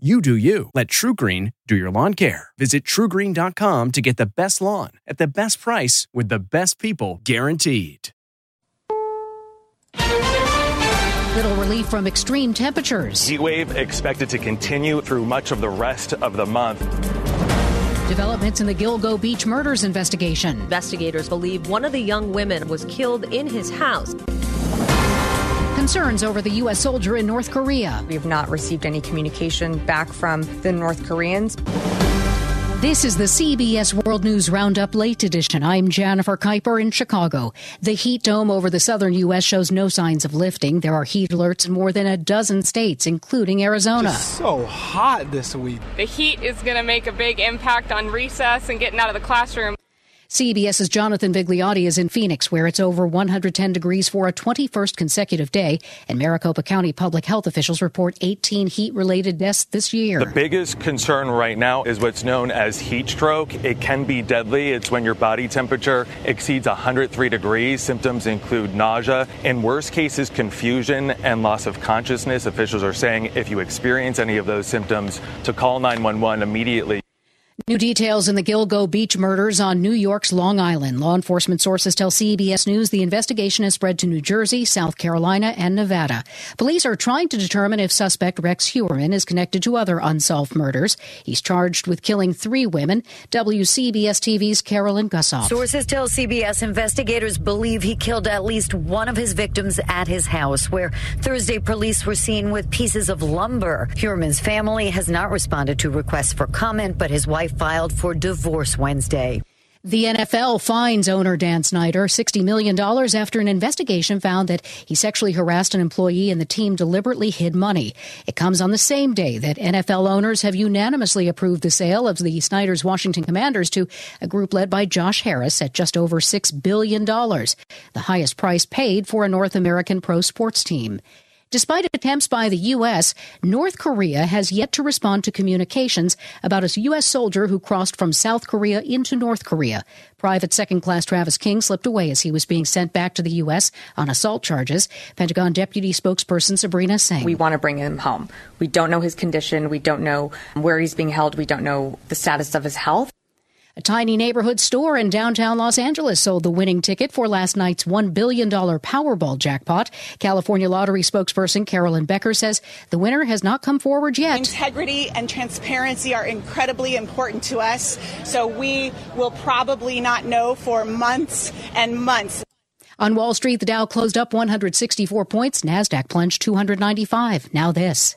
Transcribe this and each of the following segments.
You do you. Let TruGreen do your lawn care. Visit TruGreen.com to get the best lawn at the best price with the best people guaranteed. Little relief from extreme temperatures. Heat wave expected to continue through much of the rest of the month. Developments in the Gilgo Beach murders investigation. Investigators believe one of the young women was killed in his house. Concerns over the U.S. soldier in North Korea. We have not received any communication back from the North Koreans. This is the CBS World News Roundup Late Edition. I'm Jennifer Keiper in Chicago. The heat dome over the southern U.S. shows no signs of lifting. There are heat alerts in more than a dozen states, including Arizona. It's so hot this week. The heat is going to make a big impact on recess and getting out of the classroom. CBS's Jonathan Vigliotti is in Phoenix, where it's over 110 degrees for a 21st consecutive day, and Maricopa County public health officials report 18 heat-related deaths this year. The biggest concern right now is what's known as heat stroke. It can be deadly. It's when your body temperature exceeds 103 degrees. Symptoms include nausea, in worst cases, confusion and loss of consciousness. Officials are saying if you experience any of those symptoms, to call 911 immediately. New details in the Gilgo Beach murders on New York's Long Island. Law enforcement sources tell CBS News the investigation has spread to New Jersey, South Carolina, and Nevada. Police are trying to determine if suspect Rex Heuerman is connected to other unsolved murders. He's charged with killing three women. WCBS TV's Carolyn Gussoff. Sources tell CBS investigators believe he killed at least one of his victims at his house, where Thursday police were seen with pieces of lumber. Heuerman's family has not responded to requests for comment, but his wife filed for divorce Wednesday. The NFL fines owner Dan Snyder $60 million after an investigation found that he sexually harassed an employee and the team deliberately hid money. It comes on the same day that NFL owners have unanimously approved the sale of the Snyder's Washington Commanders to a group led by Josh Harris at just over $6 billion, the highest price paid for a North American pro sports team. Despite attempts by the U.S., North Korea has yet to respond to communications about a U.S. soldier who crossed from South Korea into North Korea. Private second class Travis King slipped away as he was being sent back to the U.S. on assault charges. Pentagon deputy spokesperson Sabrina Singh. We want to bring him home. We don't know his condition. We don't know where he's being held. We don't know the status of his health. A tiny neighborhood store in downtown Los Angeles sold the winning ticket for last night's $1 billion Powerball jackpot. California Lottery spokesperson Carolyn Becker says the winner has not come forward yet. Integrity and transparency are incredibly important to us, so we will probably not know for months and months. On Wall Street, the Dow closed up 164 points. NASDAQ plunged 295. Now this.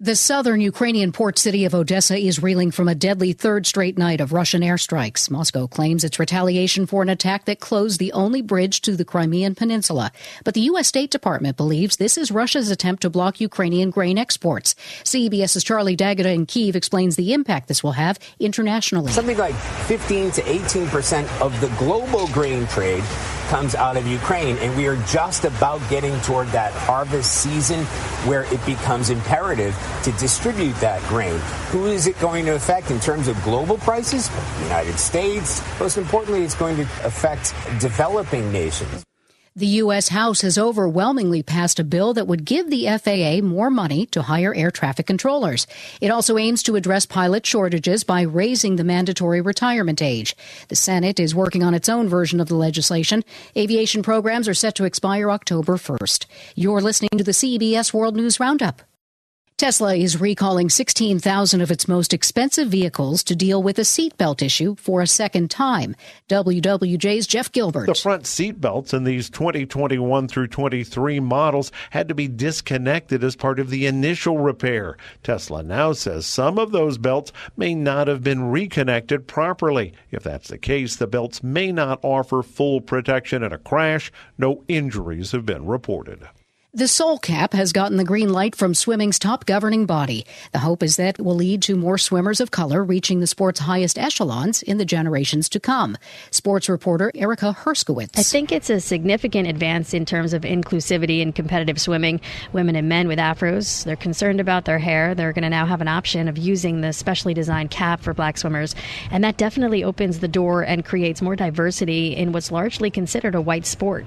The southern Ukrainian port city of Odessa is reeling from a deadly third straight night of Russian airstrikes. Moscow claims it's retaliation for an attack that closed the only bridge to the Crimean Peninsula. But the U.S. State Department believes this is Russia's attempt to block Ukrainian grain exports. CBS's Charlie Dagata in Kyiv explains the impact this will have internationally. Something like 15% to 18% of the global grain trade comes out of Ukraine, and we are just about getting toward that harvest season where it becomes imperative to distribute that grain. Who is it going to affect in terms of global prices? The United States. Most importantly, it's going to affect developing nations. The U.S. House has overwhelmingly passed a bill that would give the FAA more money to hire air traffic controllers. It also aims to address pilot shortages by raising the mandatory retirement age. The Senate is working on its own version of the legislation. Aviation programs are set to expire October 1st. You're listening to the CBS World News Roundup. Tesla is recalling 16,000 of its most expensive vehicles to deal with a seatbelt issue for a second time. WWJ's Jeff Gilbert. The front seatbelts in these 2021 through 23 models had to be disconnected as part of the initial repair. Tesla now says some of those belts may not have been reconnected properly. If that's the case, the belts may not offer full protection in a crash. No injuries have been reported. The Sol Cap has gotten the green light from swimming's top governing body. The hope is that it will lead to more swimmers of color reaching the sport's highest echelons in the generations to come. Sports reporter Erica Herskowitz. I think it's a significant advance in terms of inclusivity in competitive swimming. Women and men with afros, they're concerned about their hair. They're going to now have an option of using the specially designed cap for black swimmers. And that definitely opens the door and creates more diversity in what's largely considered a white sport.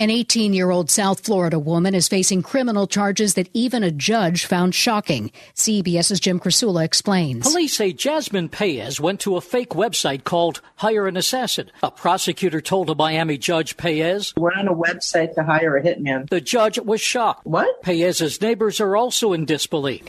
An 18-year-old South Florida woman is facing criminal charges that even a judge found shocking. CBS's Jim Krasula explains. Police say Jasmine Paez went to a fake website called Hire an Assassin. A prosecutor told a Miami judge Paez, "We're on a website to hire a hitman." The judge was shocked. What? Paez's neighbors are also in disbelief.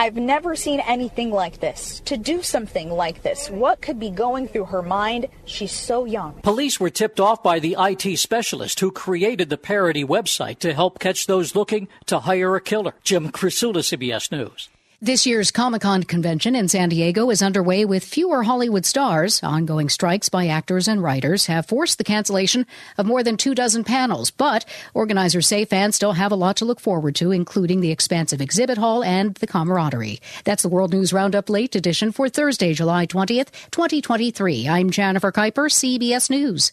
I've never seen anything like this. To do something like this, what could be going through her mind? She's so young. Police were tipped off by the IT specialist who created the parody website to help catch those looking to hire a killer. Jim Krasula, CBS News. This year's Comic-Con convention in San Diego is underway with fewer Hollywood stars. Ongoing strikes by actors and writers have forced the cancellation of more than 2 dozen panels. But organizers say fans still have a lot to look forward to, including the expansive exhibit hall and the camaraderie. That's the World News Roundup Late Edition for Thursday, July 20th, 2023. I'm Jennifer Keiper, CBS News.